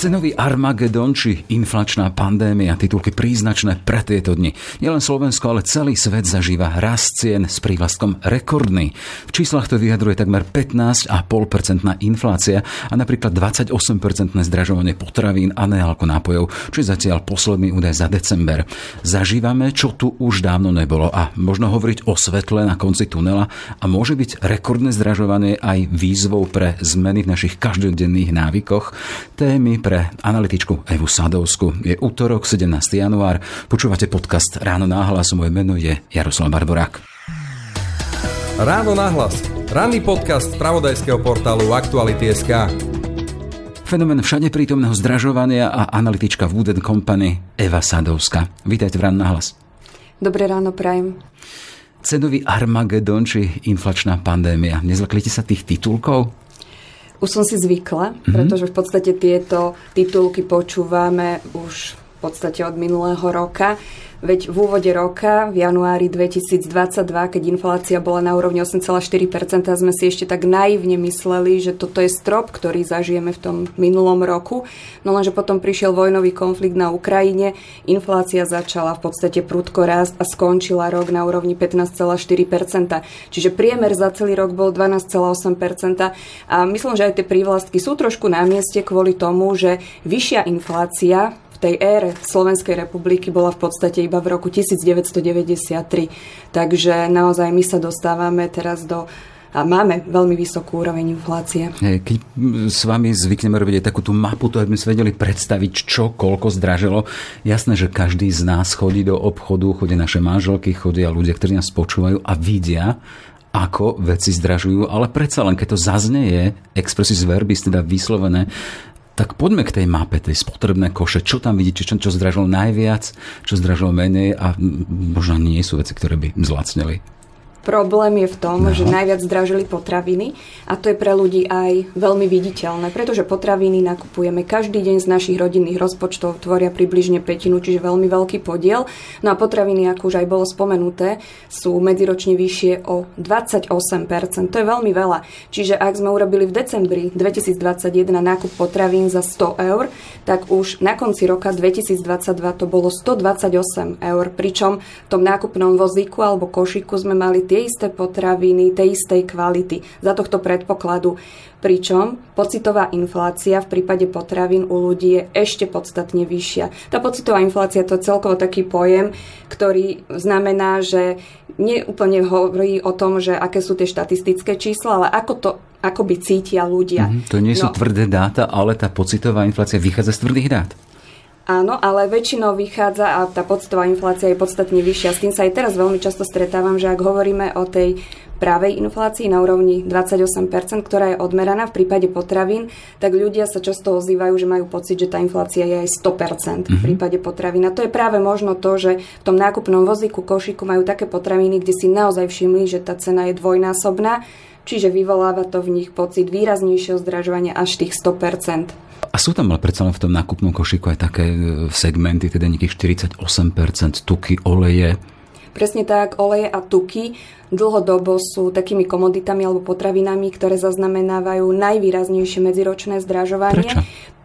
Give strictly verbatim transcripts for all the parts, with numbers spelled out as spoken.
Cenový Armagedon či inflačná pandémia, titulky príznačné pre tieto dni. Nielen Slovensko, ale celý svet zažíva rast cien s prívlastkom rekordný. V číslach to vyjadruje takmer pätnásť celá päť percent inflácia a napríklad dvadsaťosem percent zdražovanie potravín a nealko nápojov, čo je zatiaľ posledný údaj za december. Zažívame, čo tu už dávno nebolo a možno hovoriť o svetle na konci tunela a môže byť rekordné zdražovanie aj výzvou pre zmeny v našich každodenných návykoch. Témy pre pre analytičku Evu Sadovsku. Je útorok, sedemnásteho januára. Počúvate podcast Ráno nahlas. Moje meno je Jaroslav Barborák. Ráno nahlas. Ranný podcast spravodajského portálu Aktuality.sk. Fenomén všade prítomného zdražovania a analytička Wood and Company Eva Sadovská. Vítajte v Ráno nahlas. Dobré ráno, prajem. Cenový Armagedon či inflačná pandémia. Nezlaknete sa tých titulkov? Už som si zvykla, pretože v podstate tieto titulky počúvame už v podstate od minulého roka. Veď v úvode roka, v januári dvetisícdvadsaťdva, keď inflácia bola na úrovni osem celá štyri percent, sme si ešte tak naivne mysleli, že toto je strop, ktorý zažijeme v tom minulom roku. No lenže potom prišiel vojnový konflikt na Ukrajine, inflácia začala v podstate prudko rásť a skončila rok na úrovni pätnásť celá štyri percent. Čiže priemer za celý rok bol dvanásť celá osem percent. A myslím, že aj tie prívlastky sú trošku na mieste kvôli tomu, že vyššia inflácia tej ére Slovenskej republiky bola v podstate iba v roku devätnásť deväťdesiattri. Takže naozaj my sa dostávame teraz do a máme veľmi vysokú úroveň inflácie. Keď s vami zvykneme robiť takú tú mapu, to aby sme sa vedeli predstaviť, čo, koľko zdražilo. Jasné, že každý z nás chodí do obchodu, chodia naše manželky, chodia ľudia, ktorí nás počúvajú a vidia, ako veci zdražujú, ale predsa len, keď to zaznieje, expressis verbis, teda vyslovené, tak poďme k tej mape, tej spotrebné koše. Čo tam vidíte, čo, čo zdražilo najviac, čo zdražilo menej a možno nie sú veci, ktoré by zlacneli. Problém je v tom, no. že najviac zdražili potraviny a to je pre ľudí aj veľmi viditeľné, pretože potraviny nakupujeme každý deň z našich rodinných rozpočtov, tvoria približne pätinu, čiže veľmi veľký podiel. No a potraviny, ako už aj bolo spomenuté, sú medziročne vyššie o dvadsaťosem percent. To je veľmi veľa. Čiže ak sme urobili v decembri dvetisícdvadsaťjeden nákup potravín za sto eur, tak už na konci roka dvetisícdvadsaťdva to bolo stodvadsaťosem eur. Pričom v tom nákupnom vozíku alebo košíku sme mali tie isté potraviny, tej istej kvality za tohto predpokladu. Pričom pocitová inflácia v prípade potravín u ľudí je ešte podstatne vyššia. Tá pocitová inflácia to je celkovo taký pojem, ktorý znamená, že neúplne hovorí o tom, že aké sú tie štatistické čísla, ale ako to ako by cítia ľudia. Mm, to nie sú no, tvrdé dáta, ale tá pocitová inflácia vychádza z tvrdých dát. Áno, ale väčšinou vychádza a tá pocitová inflácia je podstatne vyššia. S tým sa aj teraz veľmi často stretávam, že ak hovoríme o tej pravej inflácii na úrovni dvadsaťosem percent, ktorá je odmeraná v prípade potravín, tak ľudia sa často ozývajú, že majú pocit, že tá inflácia je aj sto percent v prípade potravín. A to je práve možno to, že v tom nákupnom vozíku, košíku majú také potraviny, kde si naozaj všimli, že tá cena je dvojnásobná, čiže vyvoláva to v nich pocit výraznejšieho zdražovania až tých sto percent. A sú tam ale predsa len v tom nákupnom košíku aj také segmenty, teda nejakých štyridsaťosem percent tuky, oleje. Presne tak, oleje a tuky dlhodobo sú takými komoditami alebo potravinami, ktoré zaznamenávajú najvýraznejšie medziročné zdražovanie. Prečo?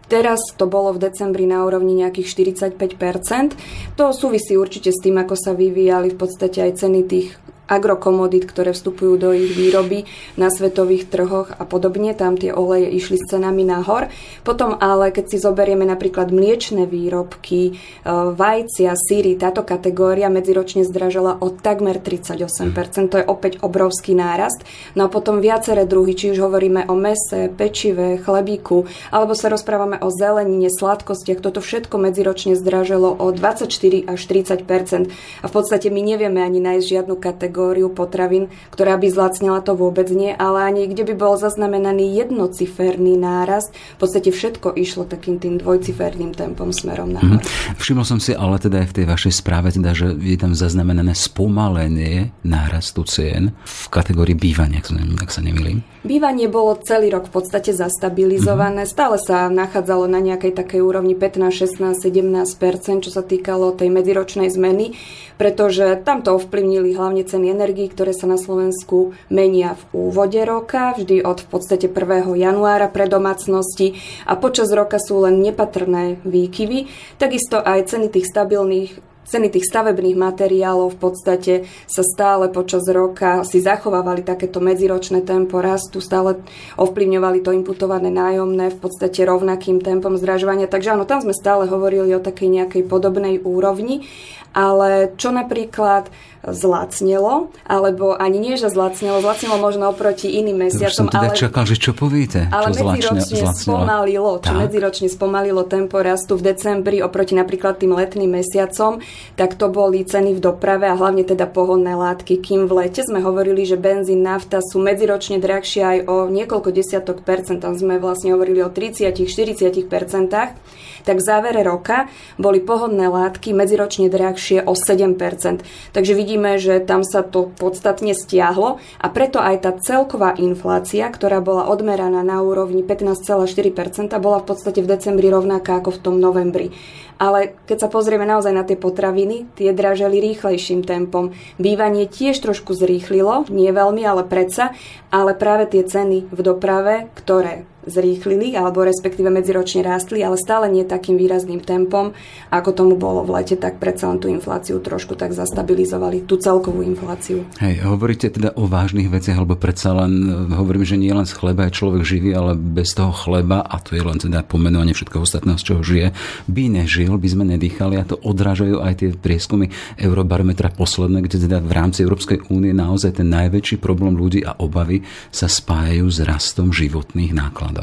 Teraz to bolo v decembri na úrovni nejakých štyridsaťpäť percent. To súvisí určite s tým, ako sa vyvíjali v podstate aj ceny tých agrokomodít, ktoré vstupujú do ich výroby na svetových trhoch a podobne. Tam tie oleje išli s cenami nahor. Potom ale, keď si zoberieme napríklad mliečne výrobky, vajcia, syry, táto kategória medziročne zdražila o takmer tridsaťosem percent. To je opäť obrovský nárast. No a potom viaceré druhy, či už hovoríme o mäse, pečive, chlebíku, alebo sa rozprávame o zelenine, sladkostiach. Toto všetko medziročne zdražilo o dvadsaťštyri až tridsať percent. A v podstate my nevieme ani nájsť žiadnu kategóriu potravín, ktorá by zlacnila, to vôbec nie, ale ani kde by bol zaznamenaný jednociferný nárast. V podstate všetko išlo takým tým dvojciferným tempom smerom nahor. Mm-hmm. Všimol som si ale teda aj v tej vašej správe, teda, že je tam zaznamenané spomalenie nárastu cien v kategórii bývania, ak sa nemýlim. Bývanie bolo celý rok v podstate zastabilizované. Mm-hmm. Stále sa nachádzalo na nejakej takej úrovni pätnásť, šestnásť, sedemnásť percent, čo sa týkalo tej medziročnej zmeny, pretože tamto ovplyvnili hlavne ceny cien energií, ktoré sa na Slovensku menia v úvode roka, vždy od v podstate prvého januára pre domácnosti a počas roka sú len nepatrné výkyvy. Takisto aj ceny tých stabilných Ceny tých stavebných materiálov v podstate sa stále počas roka si zachovávali takéto medziročné tempo rastu, stále ovplyvňovali to imputované nájomné v podstate rovnakým tempom zdražovania. Takže áno, tam sme stále hovorili o takej nejakej podobnej úrovni, ale čo napríklad zlacnelo, alebo ani nie, že zlacnelo, zlacnelo možno oproti iným mesiacom, teda ale... čakal, že čo poviete, ale čo medziročne spomalilo, čo medziročne spomalilo tempo rastu v decembri oproti napríklad tým letným mesiacom, tak to boli ceny v doprave a hlavne teda pohonné látky. Kým v lete sme hovorili, že benzín, nafta sú medziročne drahšie aj o niekoľko desiatok percent, tam sme vlastne hovorili o tridsať až štyridsať percent, tak v závere roka boli pohonné látky medziročne drahšie o sedem percent. Takže vidíme, že tam sa to podstatne stiahlo a preto aj tá celková inflácia, ktorá bola odmeraná na úrovni pätnásť celá štyri percent, bola v podstate v decembri rovnaká ako v tom novembri. Ale keď sa pozrieme naozaj na tie potraviny, tie draželi rýchlejším tempom. Bývanie tiež trošku zrýchlilo, nie veľmi, ale predsa, ale práve tie ceny v doprave, ktoré zrýchlili, alebo respektíve medziročne rástli, ale stále nie takým výrazným tempom, ako tomu bolo v lete, tak predsa len tú infláciu trošku tak zastabilizovali, tú celkovú infláciu. Hej, hovoríte teda o vážnych veciach, lebo predsa len hovorím, že nie len z chleba je človek živý, ale bez toho chleba, a to je len teda pomenovanie všetkého ostatného, z čoho žije, by nežil, by sme nedýchali, a to odrážajú aj tie prieskumy Eurobarometra posledné, kde teda v rámci Európskej únie naozaj ten najväčší problém ľudí a obavy sa spájajú s rastom životných nákladov.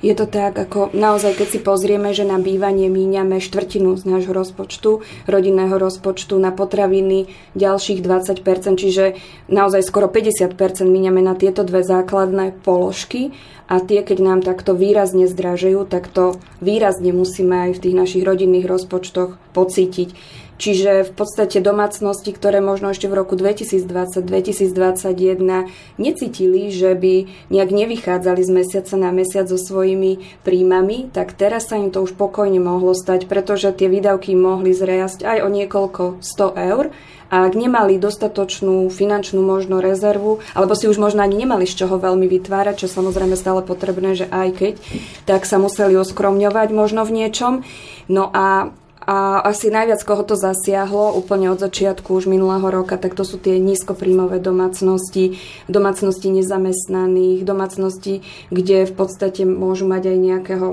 Je to tak, ako naozaj, keď si pozrieme, že na bývanie míňame štvrtinu z nášho rozpočtu, rodinného rozpočtu, na potraviny ďalších dvadsať percent, čiže naozaj skoro päťdesiat percent míňame na tieto dve základné položky a tie, keď nám takto výrazne zdražujú, tak to výrazne musíme aj v tých našich rodinných rozpočtoch pocítiť. Čiže v podstate domácnosti, ktoré možno ešte v roku dvetisícdvadsať dvetisícdvadsaťjeden necítili, že by nejak nevychádzali z mesiaca na mesiac so svojimi príjmami, tak teraz sa im to už pokojne mohlo stať, pretože tie výdavky mohli zrásť aj o niekoľko sto eur. A ak nemali dostatočnú finančnú možno rezervu, alebo si už možno ani nemali z čoho veľmi vytvárať, čo samozrejme stále potrebné, že aj keď, tak sa museli oskromňovať možno v niečom. No a A asi najviac, koho to zasiahlo úplne od začiatku už minulého roka, tak to sú tie nízkopríjmové domácnosti, domácnosti nezamestnaných, domácnosti, kde v podstate môžu mať aj nejakého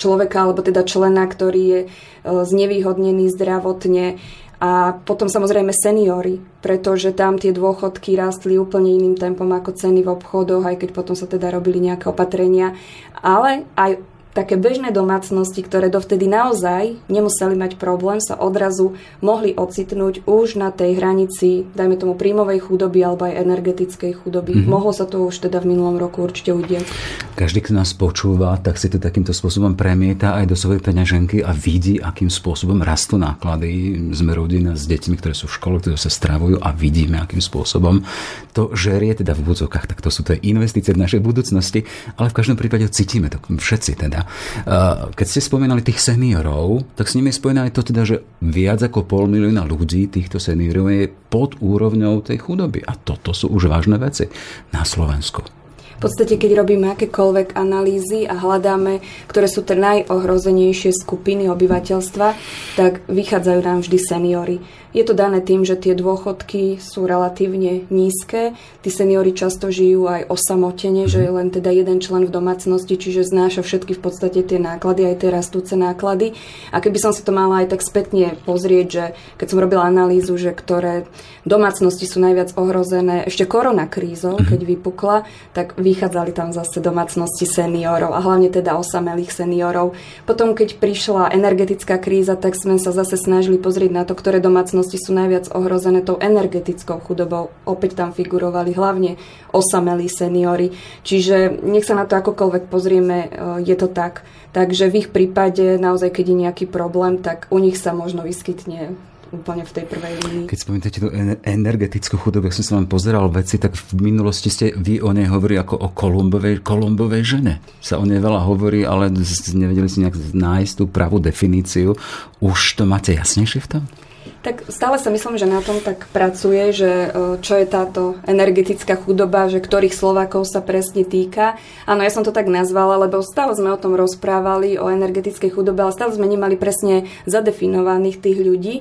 človeka, alebo teda člena, ktorý je znevýhodnený zdravotne. A potom samozrejme seniori, pretože tam tie dôchodky rástli úplne iným tempom ako ceny v obchodoch, aj keď potom sa teda robili nejaké opatrenia. Ale aj také bežné domácnosti, ktoré dovtedy naozaj nemuseli mať problém, sa odrazu mohli ocitnúť už na tej hranici, dajme tomu, príjmovej chudoby alebo aj energetickej chudoby. Mm-hmm. Mohlo sa to už teda v minulom roku určite udieť. Každý, kto nás počúva, tak si to takýmto spôsobom premieta aj do svojej peňaženky a vidí, akým spôsobom rastú náklady. Sme rodina s deťmi, ktoré sú v škole, ktoré sa stravujú, a vidíme, akým spôsobom to žerie teda v budúcokách. Tak to sú to investície v našej budúcnosti, ale v každom prípade cítime to všetci teda. Keď ste spomínali tých seniorov, tak s nimi je spojené aj to teda, že viac ako pol milióna ľudí, týchto seniorov, je pod úrovňou tej chudoby. A toto sú už vážne veci na Slovensku. V podstate, keď robíme akékoľvek analýzy a hľadáme, ktoré sú tie najohrozenejšie skupiny obyvateľstva, tak vychádzajú nám vždy seniori. Je to dané tým, že tie dôchodky sú relatívne nízke. Tí seniori často žijú aj osamotene, že je len teda jeden člen v domácnosti, čiže znáša všetky v podstate tie náklady, aj tie rastúce náklady. A keby som si to mala aj tak spätne pozrieť, že keď som robila analýzu, že ktoré domácnosti sú najviac ohrozené ešte koronakrízou, keď vypukla, tak vychádzali tam zase domácnosti seniorov a hlavne teda osamelých seniorov. Potom, keď prišla energetická kríza, tak sme sa zase snažili pozrieť na to, ktoré domácnosti sú najviac ohrozené tou energetickou chudobou. Opäť tam figurovali hlavne osamelí seniori. Čiže nech sa na to akokoľvek pozrieme, je to tak. Takže v ich prípade naozaj, keď je nejaký problém, tak u nich sa možno vyskytne úplne v tej prvej línii. Keď spomínate tú energetickú chudobu, ak som sa vám pozeral veci, tak v minulosti ste vy o nej hovorili ako o Kolumbovej, Kolumbovej žene. Sa o nej veľa hovorí, ale nevedeli ste nejak nájsť tú pravú definíciu. Už to máte jasnejšie v tom? Tak stále sa myslím, že na tom tak pracuje, že čo je táto energetická chudoba, že ktorých Slovákov sa presne týka. Áno, ja som to tak nazvala, lebo stále sme o tom rozprávali, o energetickej chudobe, ale stále sme nemali presne zadefinovaných tých ľudí.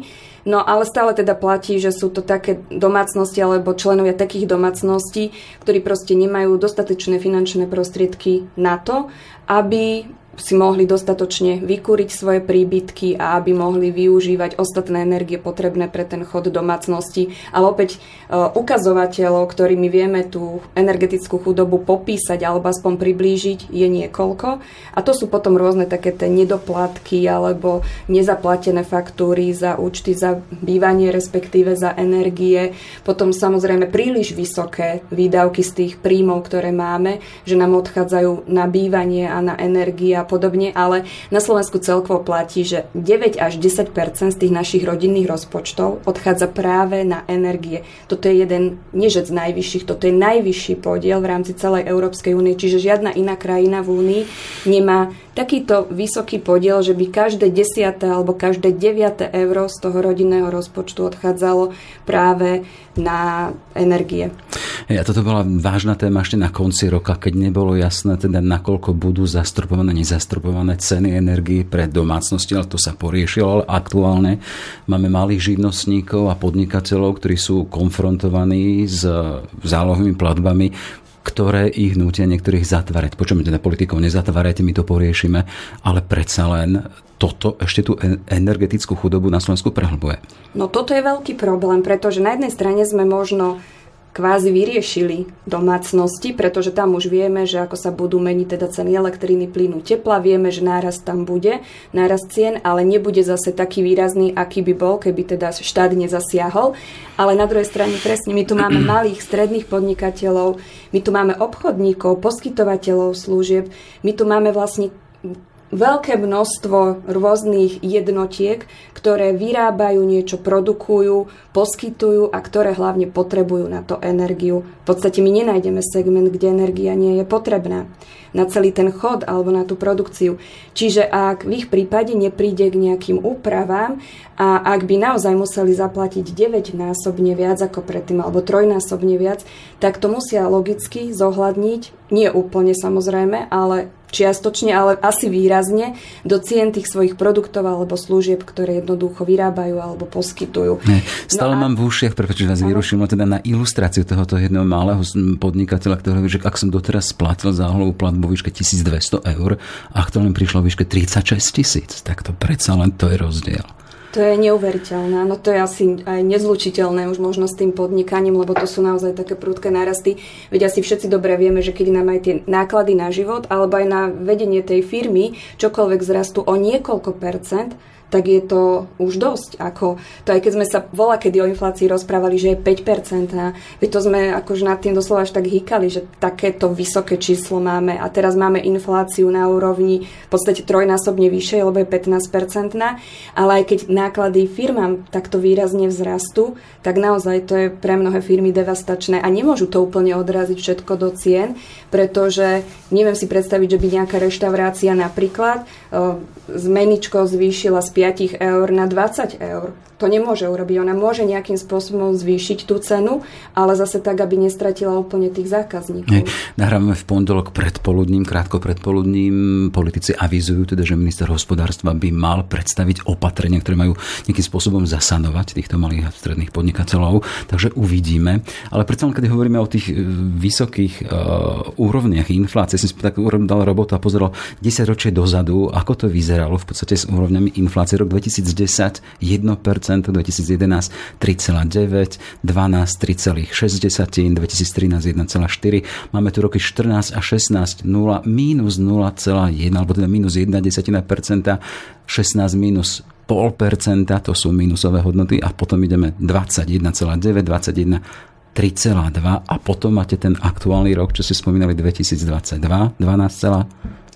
No ale stále teda platí, že sú to také domácnosti alebo členovia takých domácností, ktorí proste nemajú dostatečné finančné prostriedky na to, aby si mohli dostatočne vykúriť svoje príbytky a aby mohli využívať ostatné energie potrebné pre ten chod domácnosti. Ale opäť ukazovateľov, ktorými vieme tú energetickú chudobu popísať alebo aspoň priblížiť, je niekoľko. A to sú potom rôzne také tie nedoplatky alebo nezaplatené faktúry za účty, za bývanie, respektíve za energie. Potom samozrejme príliš vysoké výdavky z tých príjmov, ktoré máme, že nám odchádzajú na bývanie a na energie a podobne, ale na Slovensku celkovo platí, že deväť až desať percent z tých našich rodinných rozpočtov odchádza práve na energie. Toto je jeden, nie že z najvyšších, toto je najvyšší podiel v rámci celej Európskej únie, čiže žiadna iná krajina v únii nemá takýto vysoký podiel, že by každé desiate alebo každé deviate euro z toho rodinného rozpočtu odchádzalo práve na energie. Ja, toto bola vážna téma ešte na konci roka, keď nebolo jasné, teda nakoľko budú zastropované, nezastropované ceny energii pre domácnosti, ale to sa poriešilo, ale aktuálne máme malých živnostníkov a podnikateľov, ktorí sú konfrontovaní s zálohovými platbami, ktoré ich nútia niektorých zatvárať. Počom teda politikov nezatvárajte, my to poriešime, ale predsa len toto ešte tú energetickú chudobu na Slovensku prehlbuje. No toto je veľký problém, pretože na jednej strane sme možno kvázi vyriešili domácnosti, pretože tam už vieme, že ako sa budú meniť teda ceny elektriny, plynu, tepla, vieme, že nárast tam bude, nárast cien, ale nebude zase taký výrazný, aký by bol, keby teda štát nezasiahol. Ale na druhej strane presne, my tu máme malých, stredných podnikateľov, my tu máme obchodníkov, poskytovateľov služieb, my tu máme vlastne veľké množstvo rôznych jednotiek, ktoré vyrábajú niečo, produkujú, poskytujú a ktoré hlavne potrebujú na to energiu. V podstate my nenájdeme segment, kde energia nie je potrebná na celý ten chod alebo na tú produkciu. Čiže ak v ich prípade nepríde k nejakým úpravám a ak by naozaj museli zaplatiť deväťnásobne viac ako predtým alebo trojnásobne viac, tak to musia logicky zohľadniť, nie úplne samozrejme, ale čiastočne, ale asi výrazne do cien tých svojich produktov alebo služieb, ktoré jednoducho vyrábajú alebo poskytujú. Ne, stále no a mám v ušiach, prepáčte, vás vyruším, teda na ilustráciu tohoto jedného malého podnikateľa, ktorý hovorí, že ak som doteraz splatil zálohovú platbu výške tisícdvesto eur, aktuálne prišlo výške tridsaťšesť tisíc, tak to predsa len to je rozdiel. To je neuveriteľné, no to je asi aj nezlučiteľné už možno s tým podnikaním, lebo to sú naozaj také prudké nárasty. Veď asi všetci dobre vieme, že keď nám aj tie náklady na život, alebo aj na vedenie tej firmy, čokoľvek zrastú o niekoľko percent, tak je to už dosť. Ako to aj keď sme sa volá, kedy o inflácii rozprávali, že je päť percent. Veď to sme akože nad tým doslova až tak hýkali, že takéto vysoké číslo máme. A teraz máme infláciu na úrovni v podstate trojnásobne vyššej, lebo je pätnásť percent. Ale aj keď náklady firmám takto výrazne vzrastú, tak naozaj to je pre mnohé firmy devastačné. A nemôžu to úplne odraziť všetko do cien, pretože neviem si predstaviť, že by nejaká reštaurácia napríklad z meničko zvýšila z päť eur na dvadsať eur. To nemôže urobiť. Ona môže nejakým spôsobom zvýšiť tú cenu, ale zase tak, aby nestratila úplne tých zákazníkov. Nahrávame v pondelok predpoludním, krátko predpoludním. Politici avizujú teda, že minister hospodárstva by mal predstaviť opatrenia, ktoré majú nejakým spôsobom zasanovať týchto malých a stredných podnikateľov. Takže uvidíme. Ale predsa len, keď hovoríme o tých vysokých uh, úrovniach inflácie, som si tak dal robotu a pozeral desaťročie dozadu, ako to vyzeralo v podstate s úrovňami inflácie. Rok dvetisícdesať jedno percento, dvetisícjedenásť tri celé deväť, dvanásť tri celé šesť, dvetisíctrinásť jeden celé štyri. Máme tu roky štrnásť a šestnásť nula, mínus nula celá jedna, alebo teda mínus jedna desatina percenta, šestnásť mínus nula celá päť percenta, to sú mínusové hodnoty a potom ideme dvadsaťjeden celá deväť, dvadsaťjeden tri celé dva a potom máte ten aktuálny rok, čo si spomínali dvetisícdvadsaťdva, dvanásť celá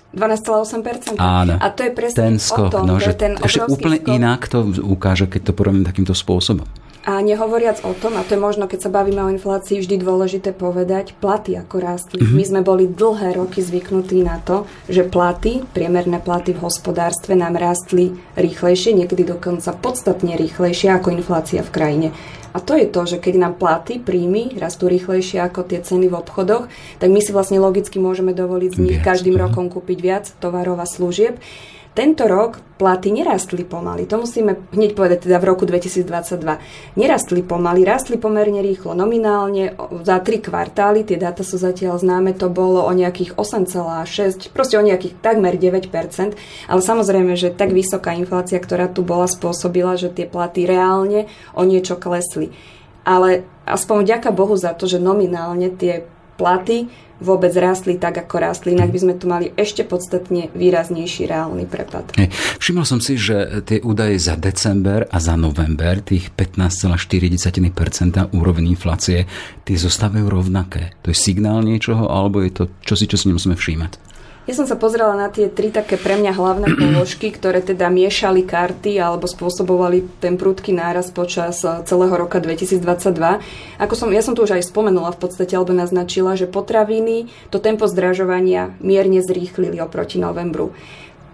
dvanásť celá osem percent. Áno, a to je presne ten skok, o tom, no, že ten obrovský skok. Ešte úplne skok. Inak to ukáže, keď to porovnám takýmto spôsobom. A nehovoriac o tom, a to je možno, keď sa bavíme o inflácii, vždy dôležité povedať, platy ako rástli. Mm-hmm. My sme boli dlhé roky zvyknutí na to, že platy, priemerné platy v hospodárstve nám rástli rýchlejšie, niekedy dokonca podstatne rýchlejšie ako inflácia v krajine. A to je to, že keď nám platy, príjmy rastú rýchlejšie ako tie ceny v obchodoch, tak my si vlastne logicky môžeme dovoliť z nich viac, každým mm-hmm. rokom kúpiť viac tovarov a služieb. Tento rok platy nerastli pomaly, to musíme hneď povedať, teda v roku dvetisícdvadsaťdva. Nerastli pomaly, rastli pomerne rýchlo. Nominálne za tri kvartály, tie dáta sú zatiaľ známe, to bolo o nejakých osem celá šesť, proste o nejakých takmer deväť percent, ale samozrejme, že tak vysoká inflácia, ktorá tu bola, spôsobila, že tie platy reálne o niečo klesli. Ale aspoň ďaká Bohu za to, že nominálne tie platy vôbec rástli tak, ako rástli. Inak by sme tu mali ešte podstatne výraznejší reálny prepad. Všimol som si, že tie údaje za december a za november, tých pätnásť celá štyri percent úroveň inflácie, tie zostávajú rovnaké. To je signál niečoho, alebo je to čosi, čo si nemusíme všímať? Ja som sa pozerala na tie tri také pre mňa hlavné položky, ktoré teda miešali karty alebo spôsobovali ten prudký náraz počas celého roka dvetisícdvadsaťdva. Ako som, ja som tu už aj spomenula v podstate, alebo naznačila, že potraviny to tempo zdražovania mierne zrýchlili oproti novembru.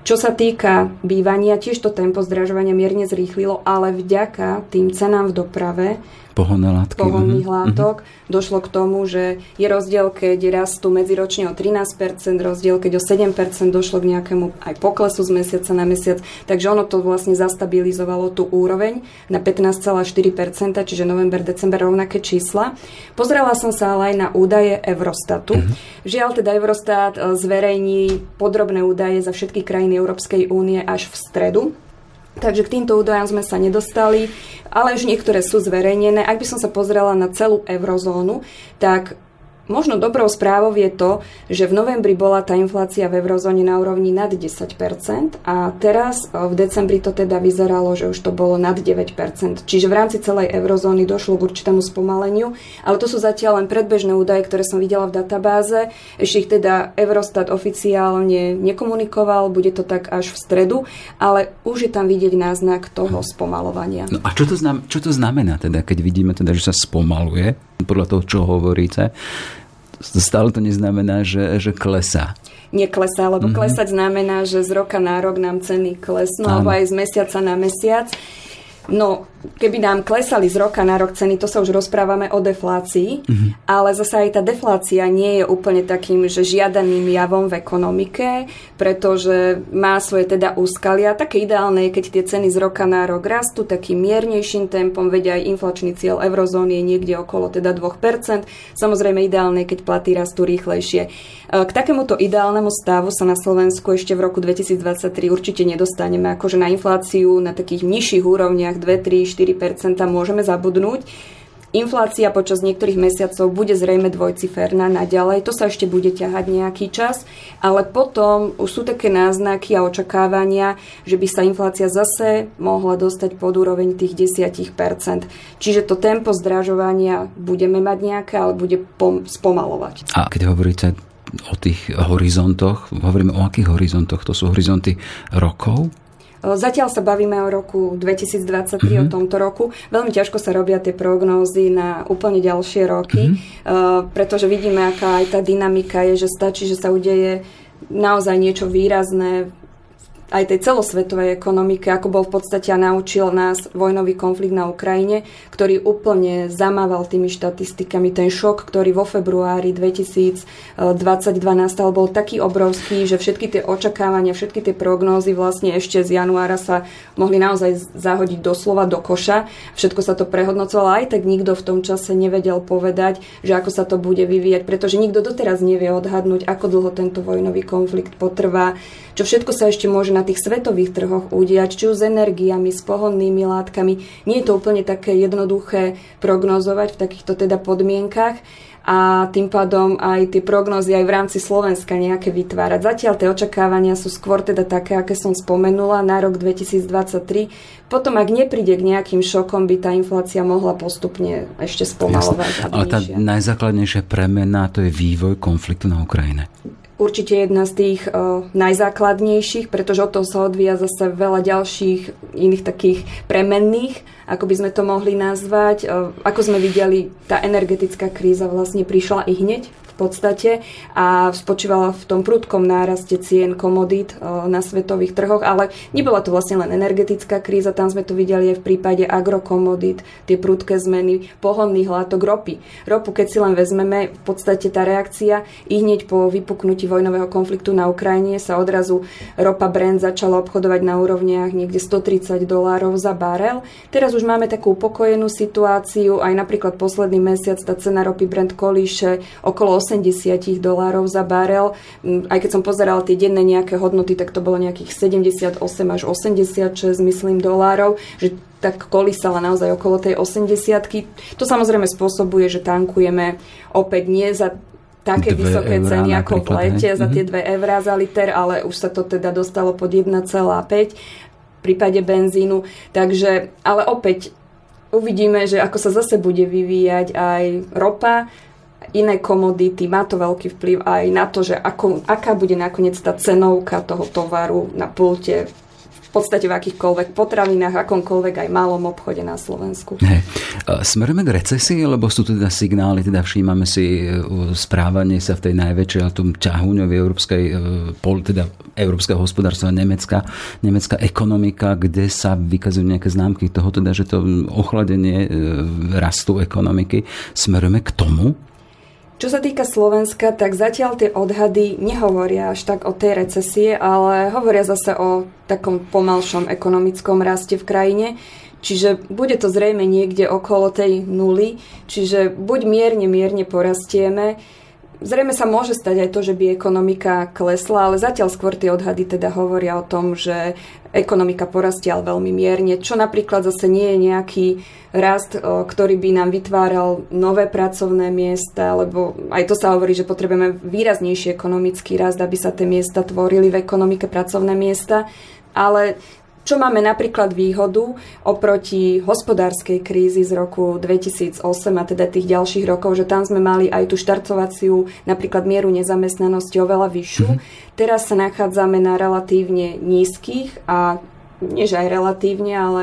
Čo sa týka bývania, tiež to tempo zdražovania mierne zrýchlilo, ale vďaka tým cenám v doprave, pohonných látok, mm-hmm. došlo k tomu, že je rozdiel, keď rastú medziročne o trinásť percent, rozdiel, keď o sedem percent došlo k nejakému aj poklesu z mesiaca na mesiac. Takže ono to vlastne zastabilizovalo tú úroveň na pätnásť celá štyri percent, čiže november, december rovnaké čísla. Pozerala som sa ale aj na údaje Eurostatu. Mm-hmm. Žiaľ, teda Eurostat zverejní podrobné údaje za všetky krajiny Európskej únie až v stredu. Takže k týmto údajom sme sa nedostali, ale už niektoré sú zverejnené. Ak by som sa pozrela na celú eurozónu, tak možno dobrou správou je to, že v novembri bola tá inflácia v eurozóne na úrovni nad desať percent a teraz v decembri to teda vyzeralo, že už to bolo nad deväť percent. Čiže v rámci celej eurozóny došlo k určitému spomaleniu, ale to sú zatiaľ len predbežné údaje, ktoré som videla v databáze. Ešte ich teda Eurostat oficiálne nekomunikoval, bude to tak až v stredu, ale už je tam vidieť náznak toho spomalovania. No a čo to znamená, čo to znamená teda, keď vidíme teda, že sa spomaluje? Podľa toho, čo hovoríte, stále to neznamená, že, že klesá. Neklesá, lebo mm-hmm. klesať znamená, že z roka na rok nám ceny klesnú, alebo aj z mesiaca na mesiac. No, keby nám klesali z roka na rok ceny, to sa už rozprávame o deflácii, mm-hmm. ale zasa aj tá deflácia nie je úplne takým, že žiadaným javom v ekonomike, pretože má svoje teda úskalia. Také ideálne je, keď tie ceny z roka na rok rastú takým miernejším tempom, veď aj inflačný cieľ eurozóny je niekde okolo teda dve percentá. Samozrejme ideálne je, keď platy rastú rýchlejšie. K takémuto ideálnemu stavu sa na Slovensku ešte v roku dvetisícdvadsaťtri určite nedostaneme, akože na infláciu na takých nižších úrovniach dve, tri, štyri percentá môžeme zabudnúť. Inflácia počas niektorých mesiacov bude zrejme dvojciferná naďalej, to sa ešte bude ťahať nejaký čas, ale potom už sú také náznaky a očakávania, že by sa inflácia zase mohla dostať pod úroveň tých desať percent. Čiže to tempo zdražovania budeme mať nejaké, ale bude pom- spomalovať. A keď hovoríte o tých horizontoch, hovoríme o akých horizontoch? To sú horizonty rokov? Zatiaľ sa bavíme o roku dvetisícdvadsaťtri, mm-hmm. o tomto roku. Veľmi ťažko sa robia tie prognózy na úplne ďalšie roky, mm-hmm. uh, pretože vidíme, aká aj tá dynamika je, že stačí, že sa udeje naozaj niečo výrazné aj tej celosvetovej ekonomike, ako bol v podstate naučil nás vojnový konflikt na Ukrajine, ktorý úplne zamával tými štatistikami. Ten šok, ktorý vo februári dvetisícdvadsaťdva nastal, bol taký obrovský, že všetky tie očakávania, všetky tie prognózy vlastne ešte z januára sa mohli naozaj zahodiť doslova do koša. Všetko sa to prehodnocovalo, aj tak nikto v tom čase nevedel povedať, že ako sa to bude vyvíjať, pretože nikto doteraz nevie odhadnúť, ako dlho tento vojnový konflikt potrvá, čo všetko sa ešte môže na tých svetových trhoch udiať, či už s energiami, s pohonnými látkami. Nie je to úplne také jednoduché prognozovať v takýchto teda podmienkach a tým pádom aj tie prognozy aj v rámci Slovenska nejaké vytvárať. Zatiaľ tie očakávania sú skôr teda také, aké som spomenula, na rok dvetisícdvadsaťtri. Potom, ak nepríde k nejakým šokom, by tá inflácia mohla postupne ešte spomalovať. Ale tá najzákladnejšia premena, to je vývoj konfliktu na Ukrajine. určite jedna z tých uh, najzákladnejších, pretože od toho sa odvíja zase veľa ďalších iných takých premenných, ako by sme to mohli nazvať. Uh, ako sme videli, tá energetická kríza vlastne prišla i hneď v podstate a spočívala v tom prudkom náraste cien komodít uh, na svetových trhoch, ale nebola to vlastne len energetická kríza, tam sme to videli aj v prípade agrokomodít, tie prudké zmeny pohonných látok, ropy. Ropu, keď si len vezmeme, v podstate tá reakcia i hneď po vypuknutí vojnového konfliktu na Ukrajine sa odrazu ropa Brent začala obchodovať na úrovniach niekde stotridsať dolárov za barel. Teraz už máme takú upokojenú situáciu, aj napríklad posledný mesiac tá cena ropy Brent kolíše okolo osemdesiat dolárov za barel. Aj keď som pozerala tie denné nejaké hodnoty, tak to bolo nejakých sedemdesiatosem až osemdesiatšesť, myslím, dolárov, že tak kolísala naozaj okolo tej osemdesiatky. To samozrejme spôsobuje, že tankujeme opäť nie za také vysoké ceny ako v lete, ne? Za tie dve eurá za liter, ale už sa to teda dostalo pod jeden celá päť v prípade benzínu. Takže, ale opäť uvidíme, že ako sa zase bude vyvíjať aj ropa, iné komodity, má to veľký vplyv aj na to, že ako, aká bude nakoniec tá cenovka toho tovaru na pulte v podstate v akýchkoľvek potravinách, akomkoľvek aj malom obchode na Slovensku. Hey. Smerujeme k recesii, lebo sú teda signály, teda všímame si správanie sa v tej najväčšej a tom ťahuňov európskej, teda európskeho hospodárstva, Nemecka, nemecká ekonomika, kde sa vykazujú nejaké známky toho, teda, že to ochladenie rastu ekonomiky. Smerujeme k tomu? Čo sa týka Slovenska, tak zatiaľ tie odhady nehovoria až tak o tej recesie, ale hovoria zase o takom pomalšom ekonomickom raste v krajine. Čiže bude to zrejme niekde okolo tej nuly. Čiže buď mierne, mierne porastieme. Zrejme sa môže stať aj to, že by ekonomika klesla, ale zatiaľ skôr tie odhady teda hovoria o tom, že ekonomika porastia veľmi mierne, čo napríklad zase nie je nejaký rast, ktorý by nám vytváral nové pracovné miesta, lebo aj to sa hovorí, že potrebujeme výraznejší ekonomický rast, aby sa tie miesta tvorili v ekonomike, pracovné miesta, ale čo máme napríklad výhodu oproti hospodárskej krízi z roku dvetisícosem a teda tých ďalších rokov, že tam sme mali aj tú štartovaciu napríklad mieru nezamestnanosti oveľa vyššiu. Mm-hmm. Teraz sa nachádzame na relatívne nízkych a nie že aj relatívne, ale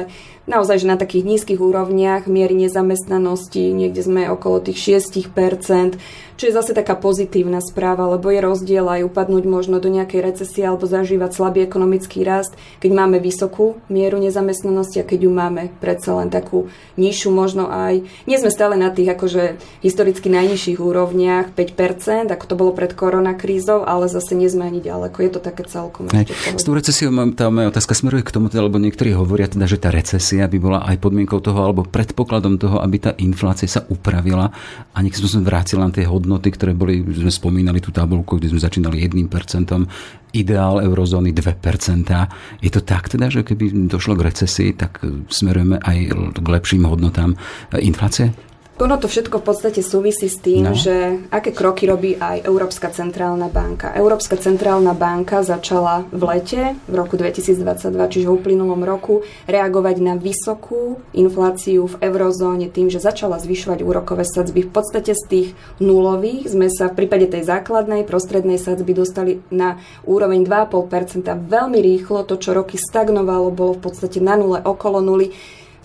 naozaj, že na takých nízkych úrovniach miery nezamestnanosti, niekde sme okolo tých šesť percent, čo je zase taká pozitívna správa, lebo je rozdiel aj upadnúť možno do nejakej recesie alebo zažívať slabý ekonomický rast, keď máme vysokú mieru nezamestnanosti a keď ju máme predsa len takú nižšiu, možno aj nie sme stále na tých akože historicky najnižších úrovniach päť percent, ako to bolo pred koronakrízou, ale zase nie sme ani ďaleko. Je to také celkom. Aj, s tou recesiou mám, tá moja otázka smeruje k tomu, lebo niektorí hovoria teda, že tá recesia aby bola aj podmienkou toho, alebo predpokladom toho, aby tá inflácia sa upravila a nech sme vrátili na tie hodnoty, ktoré boli, sme spomínali tú tabuľku, kde sme začínali jedným percent, ideál eurozóny dve percentá. Je to tak teda, že keby došlo k recesii, tak smerujeme aj k lepším hodnotám inflácie? Ono to všetko v podstate súvisí s tým, no. že aké kroky robí aj Európska centrálna banka. Európska centrálna banka začala v lete, v roku dvetisícdvadsaťdva, čiže v uplynulom roku, reagovať na vysokú infláciu v eurozóne tým, že začala zvyšovať úrokové sadzby. V podstate z tých nulových sme sa v prípade tej základnej prostrednej sadzby dostali na úroveň dva celé päť percenta veľmi rýchlo. To, čo roky stagnovalo, bolo v podstate na nule, okolo nuly.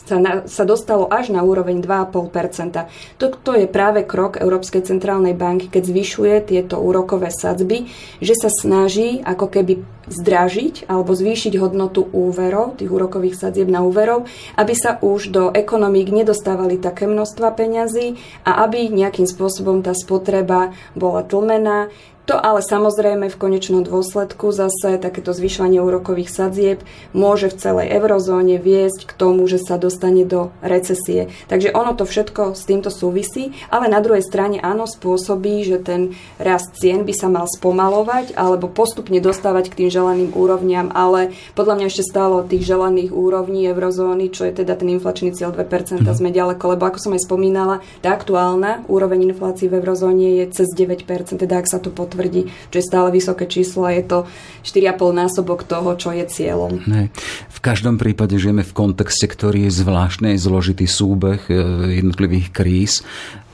Sa, na, sa dostalo až na úroveň dva celé päť percenta. To je práve krok Európskej centrálnej banky, keď zvyšuje tieto úrokové sadzby, že sa snaží ako keby zdražiť alebo zvýšiť hodnotu úverov, tých úrokových sadzieb na úverov, aby sa už do ekonomík nedostávali také množstva peňazí a aby nejakým spôsobom tá spotreba bola tlmená. To ale samozrejme v konečnom dôsledku zase takéto zvyšovanie úrokových sadzieb môže v celej eurozóne viesť k tomu, že sa dostane do recesie. Takže ono to všetko s týmto súvisí, ale na druhej strane áno, spôsobí, že ten rast cien by sa mal spomalovať alebo postupne dostávať k tým želaným úrovniam, ale podľa mňa ešte stále od tých želaných úrovní eurozóny, čo je teda ten inflačný cieľ dve percentá, mm. sme ďaleko, lebo ako som aj spomínala, tá aktuálna úroveň inflácie v eurozóne je cez deväť percent, teda ak sa to potvrdí. tvrdí, čo je stále vysoké číslo a je to štyri celé päť násobok toho, čo je cieľom. Ne. V každom prípade žijeme v kontexte, ktorý je zvláštne zložitý súbeh jednotlivých kríz,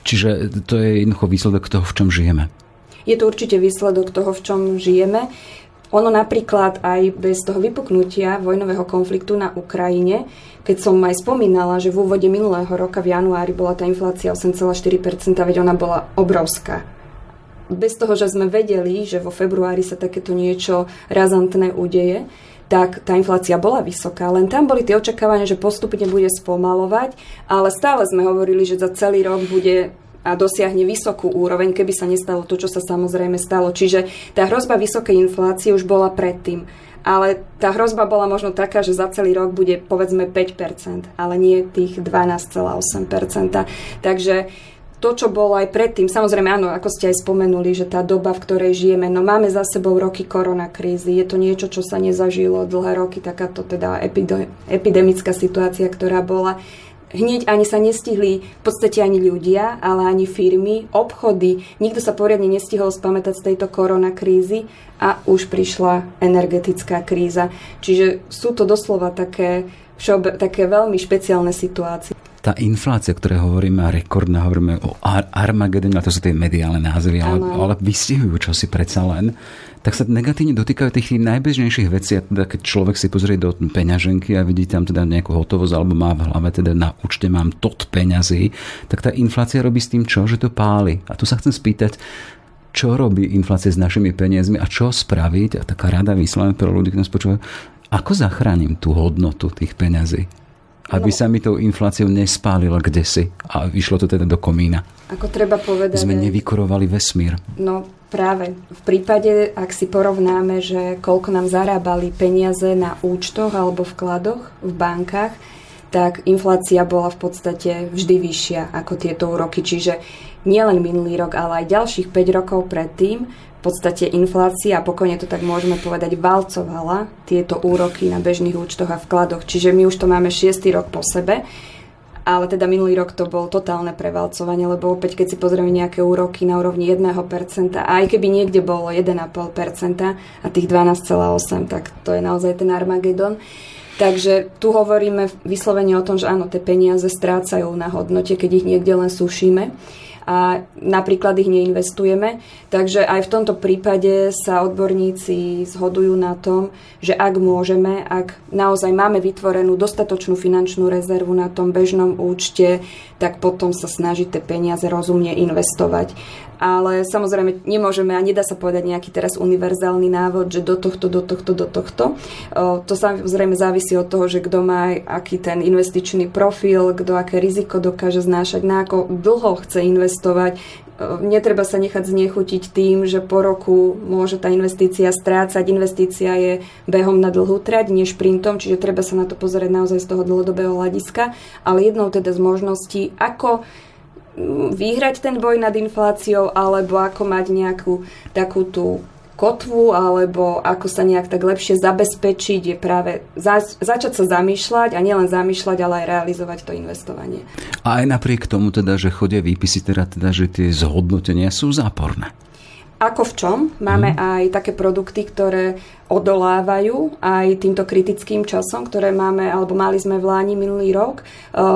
čiže to je jednoducho výsledok toho, v čom žijeme. je to určite výsledok toho, v čom žijeme. Ono napríklad aj bez toho vypuknutia vojnového konfliktu na Ukrajine, keď som aj spomínala, že v úvode minulého roka v januári bola tá inflácia osem celá štyri percenta, veď ona bola obrovská. Bez toho, že sme vedeli, že vo februári sa takéto niečo razantné udeje, tak tá inflácia bola vysoká. Len tam boli tie očakávania, že postupne bude spomalovať, ale stále sme hovorili, že za celý rok bude a dosiahne vysokú úroveň, keby sa nestalo to, čo sa samozrejme stalo. Čiže tá hrozba vysokej inflácie už bola predtým. Ale tá hrozba bola možno taká, že za celý rok bude povedzme päť percent, ale nie tých dvanásť celá osem percenta. Takže to, čo bolo aj predtým, samozrejme áno, ako ste aj spomenuli, že tá doba, v ktorej žijeme, no máme za sebou roky koronakrízy, je to niečo, čo sa nezažilo dlhé roky, takáto teda epidemická situácia, ktorá bola. Hneď ani sa nestihli v podstate ani ľudia, ale ani firmy, obchody. Nikto sa poriadne nestihol spamätať z tejto koronakrízy a už prišla energetická kríza. Čiže sú to doslova také, všeobe, také veľmi špeciálne situácie. Tá inflácia, o ktorej hovoríme, a rekordná, hovoríme o Armagedone, ale to sú tie mediálne názvy, ale, ale vystihujú čosi predsa len, tak sa negatívne dotýkajú tých tých najbežnejších vecí. A teda keď človek si pozrie do peňaženky a vidí tam teda nejakú hotovosť, alebo má v hlave, teda na účte mám tot peňazí, tak tá inflácia robí s tým čo? Že to páli. A tu sa chcem spýtať, čo robí inflácia s našimi peniazmi a čo spraviť? A taká rada výslovne pre ľudí, ktorí nás počúvajú, ako zachránim tú hodnotu tých peňazí? Aby sa mi tou infláciou nespálilo kdesi a vyšlo to teda do komína. Ako treba povedať, sme nevykurovali vesmír. No práve. V prípade, ak si porovnáme, že koľko nám zarábali peniaze na účtoch alebo vkladoch v bankách, tak inflácia bola v podstate vždy vyššia ako tieto úroky. Čiže nielen minulý rok, ale aj ďalších päť rokov predtým v podstate inflácia, a pokojne to tak môžeme povedať, valcovala tieto úroky na bežných účtoch a vkladoch. Čiže my už to máme šiesty rok po sebe, ale teda minulý rok to bolo totálne prevalcovanie, lebo opäť keď si pozrieme nejaké úroky na úrovni jedno percento, a aj keby niekde bolo jeden celá päť percenta a tých dvanásť celá osem percenta, tak to je naozaj ten Armagedon. Takže tu hovoríme vyslovene o tom, že áno, tie peniaze strácajú na hodnote, keď ich niekde len sušíme a napríklad ich neinvestujeme. Takže aj v tomto prípade sa odborníci zhodujú na tom, že ak môžeme, ak naozaj máme vytvorenú dostatočnú finančnú rezervu na tom bežnom účte, tak potom sa snaží tie peniaze rozumne investovať. Ale samozrejme nemôžeme a nedá sa povedať nejaký teraz univerzálny návod, že do tohto, do tohto, do tohto. To samozrejme závisí od toho, že kto má aký ten investičný profil, kto aké riziko dokáže znášať, na ako dlho chce investovať. Netreba sa nechať znechutiť tým, že po roku môže tá investícia strácať. Investícia je behom na dlhú trať, nie šprintom, čiže treba sa na to pozerať naozaj z toho dlhodobého hľadiska. Ale jednou teda z možností, ako vyhrať ten boj nad infláciou, alebo ako mať nejakú takú tú kotvu, alebo ako sa nejak tak lepšie zabezpečiť, je práve zač- začať sa zamýšľať, a nielen zamýšľať, ale aj realizovať to investovanie. A aj napriek tomu teda, že chodia výpisy, teda, teda že tie zhodnotenia sú záporné. Ako v čom? Máme hmm. aj také produkty, ktoré odolávajú aj týmto kritickým časom, ktoré máme, alebo mali sme v Láni minulý rok.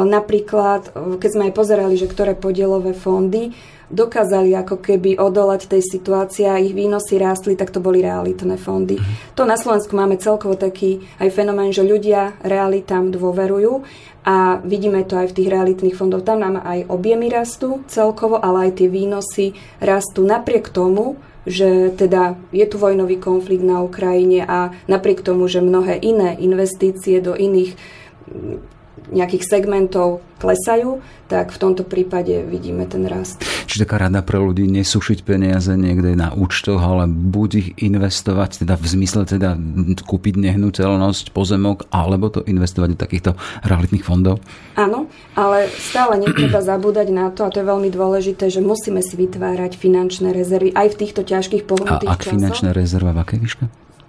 Napríklad, keď sme aj pozerali, že ktoré podielové fondy dokázali ako keby odolať tej situácii a ich výnosy rástli, tak to boli realitné fondy. To na Slovensku máme celkovo taký aj fenomén, že ľudia realitám dôverujú a vidíme to aj v tých realitných fondoch. Tam nám aj objemy rastú celkovo, ale aj tie výnosy rastú napriek tomu, že teda je tu vojnový konflikt na Ukrajine a napriek tomu, že mnohé iné investície do iných nejakých segmentov klesajú, tak v tomto prípade vidíme ten rast. Čiže taká rada pre ľudí, nesúšiť peniaze niekde na účtoch, ale buď ich investovať, teda v zmysle teda kúpiť nehnuteľnosť, pozemok, alebo to investovať do takýchto realitných fondov? Áno, ale stále netreba zabúdať na to, a to je veľmi dôležité, že musíme si vytvárať finančné rezervy aj v týchto ťažkých pohnutých časoch. A ak časov, finančná rezerva v akej výške?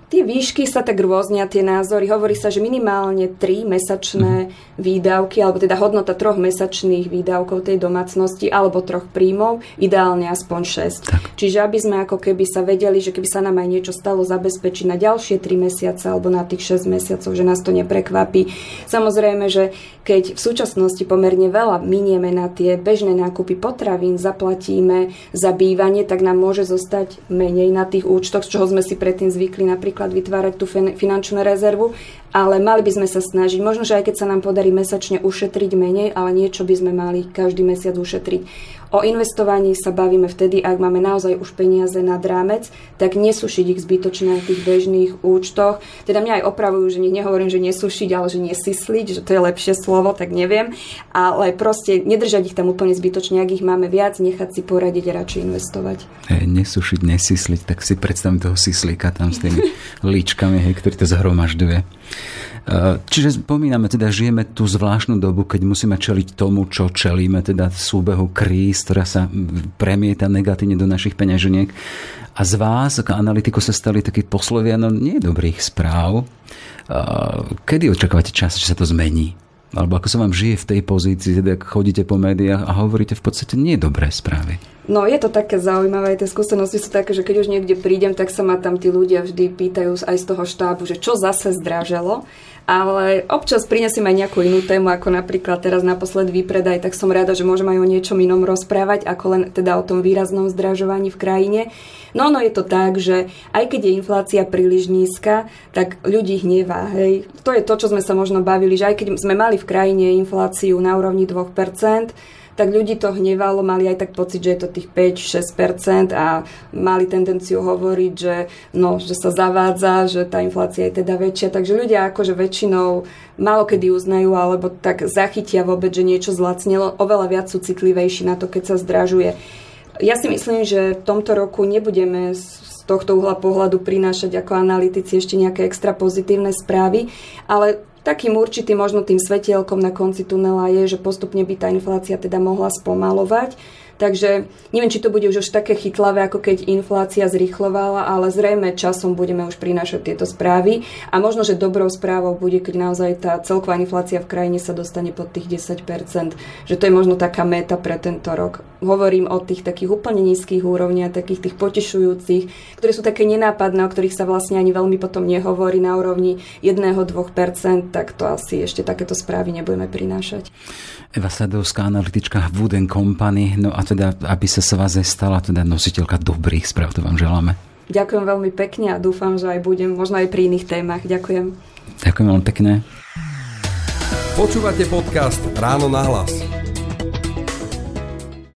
Tie výšky sa tak rôznia, tie názory. Hovorí sa, že minimálne tri mesačné výdavky, alebo teda hodnota troch mesačných výdavkov tej domácnosti, alebo troch príjmov, ideálne aspoň šesť. Čiže aby sme ako keby sa vedeli, že keby sa nám aj niečo stalo, zabezpečiť na ďalšie tri mesiace, alebo na tých šesť mesiacov, že nás to neprekvapí. Samozrejme, že keď v súčasnosti pomerne veľa minieme na tie bežné nákupy potravín, zaplatíme za bývanie, tak nám môže zostať menej na tých účtoch, z čoho sme si predtým zvykli napríklad vytvárať tú finančnú rezervu, ale mali by sme sa snažiť. Možno, že aj keď sa nám podarí mesačne ušetriť menej, ale niečo by sme mali každý mesiac ušetriť. O investovaní sa bavíme vtedy, ak máme naozaj už peniaze nad rámec, tak nesúšiť ich zbytočne na tých bežných účtoch. Teda mňa aj opravujú, že nehovorím, že nesúšiť, ale že nesysliť, že to je lepšie slovo, tak neviem. Ale proste nedržať ich tam úplne zbytočne, ak ich máme viac, nechať si poradiť a radšej investovať. Hey, nesúšiť, nesysliť, tak si predstavím toho syslíka tam s tými líčkami, hej, ktorý to zhromažďuje. Čiže spomíname, teda žijeme tú zvláštnu dobu, keď musíme čeliť tomu, čo čelíme, teda súbehu kríz, ktorá sa premieta negatívne do našich peňaženiek. A z vás, ako analytiku, sa stali takí poslovia, no nie dobrých správ. Kedy očakávate čas, že sa to zmení? Alebo ako sa vám žije v tej pozícii, teda chodíte po médiách a hovoríte v podstate nie dobré správy? No je to také zaujímavé, tie skúsenosti sú také, že keď už niekde prídem, tak sa ma tam tí ľudia vždy pýtajú aj z toho štábu, že čo zase zdraželo. Ale občas prinesím aj nejakú inú tému, ako napríklad teraz naposled výpredaj, tak som rada, že môžem aj o niečom inom rozprávať, ako len teda o tom výraznom zdražovaní v krajine. No ono je to tak, že aj keď je inflácia príliš nízka, tak ľudí hnevá. Hej. To je to, čo sme sa možno bavili, že aj keď sme mali v krajine infláciu na úrovni dve percentá, tak ľudí to hnevalo, mali aj tak pocit, že je to tých päť až šesť percent a mali tendenciu hovoriť, že, no, že sa zavádza, že tá inflácia je teda väčšia. Takže ľudia akože väčšinou málokedy uznajú alebo tak zachytia vôbec, že niečo zlacnelo. Oveľa viac sú citlivejší na to, keď sa zdražuje. Ja si myslím, že v tomto roku nebudeme tohto uhla pohľadu prinášať ako analytici ešte nejaké extra pozitívne správy, ale takým určitým možno tým svetielkom na konci tunela je, že postupne by tá inflácia teda mohla spomalovať. Takže neviem, či to bude už, už také chytlavé, ako keď inflácia zrýchlovala, ale zrejme časom budeme už prinášať tieto správy. A možno, že dobrou správou bude, keď naozaj tá celková inflácia v krajine sa dostane pod tých desať percent. Že to je možno taká meta pre tento rok. Hovorím o tých takých úplne nízkych úrovniach, takých tých potešujúcich, ktoré sú také nenápadné, o ktorých sa vlastne ani veľmi potom nehovorí na úrovni jedného až dvoch percent, tak to asi ešte takéto správy nebudeme prinášať. Eva Sadovská, analytička Wood and Company. No a teda, aby sa s vás stala teda nositeľka dobrých správ, to vám želáme. Ďakujem veľmi pekne a dúfam, že aj budem, možno aj pri iných témach. Ďakujem. Ďakujem veľmi pekne. Počúvate podcast Ráno na hlas.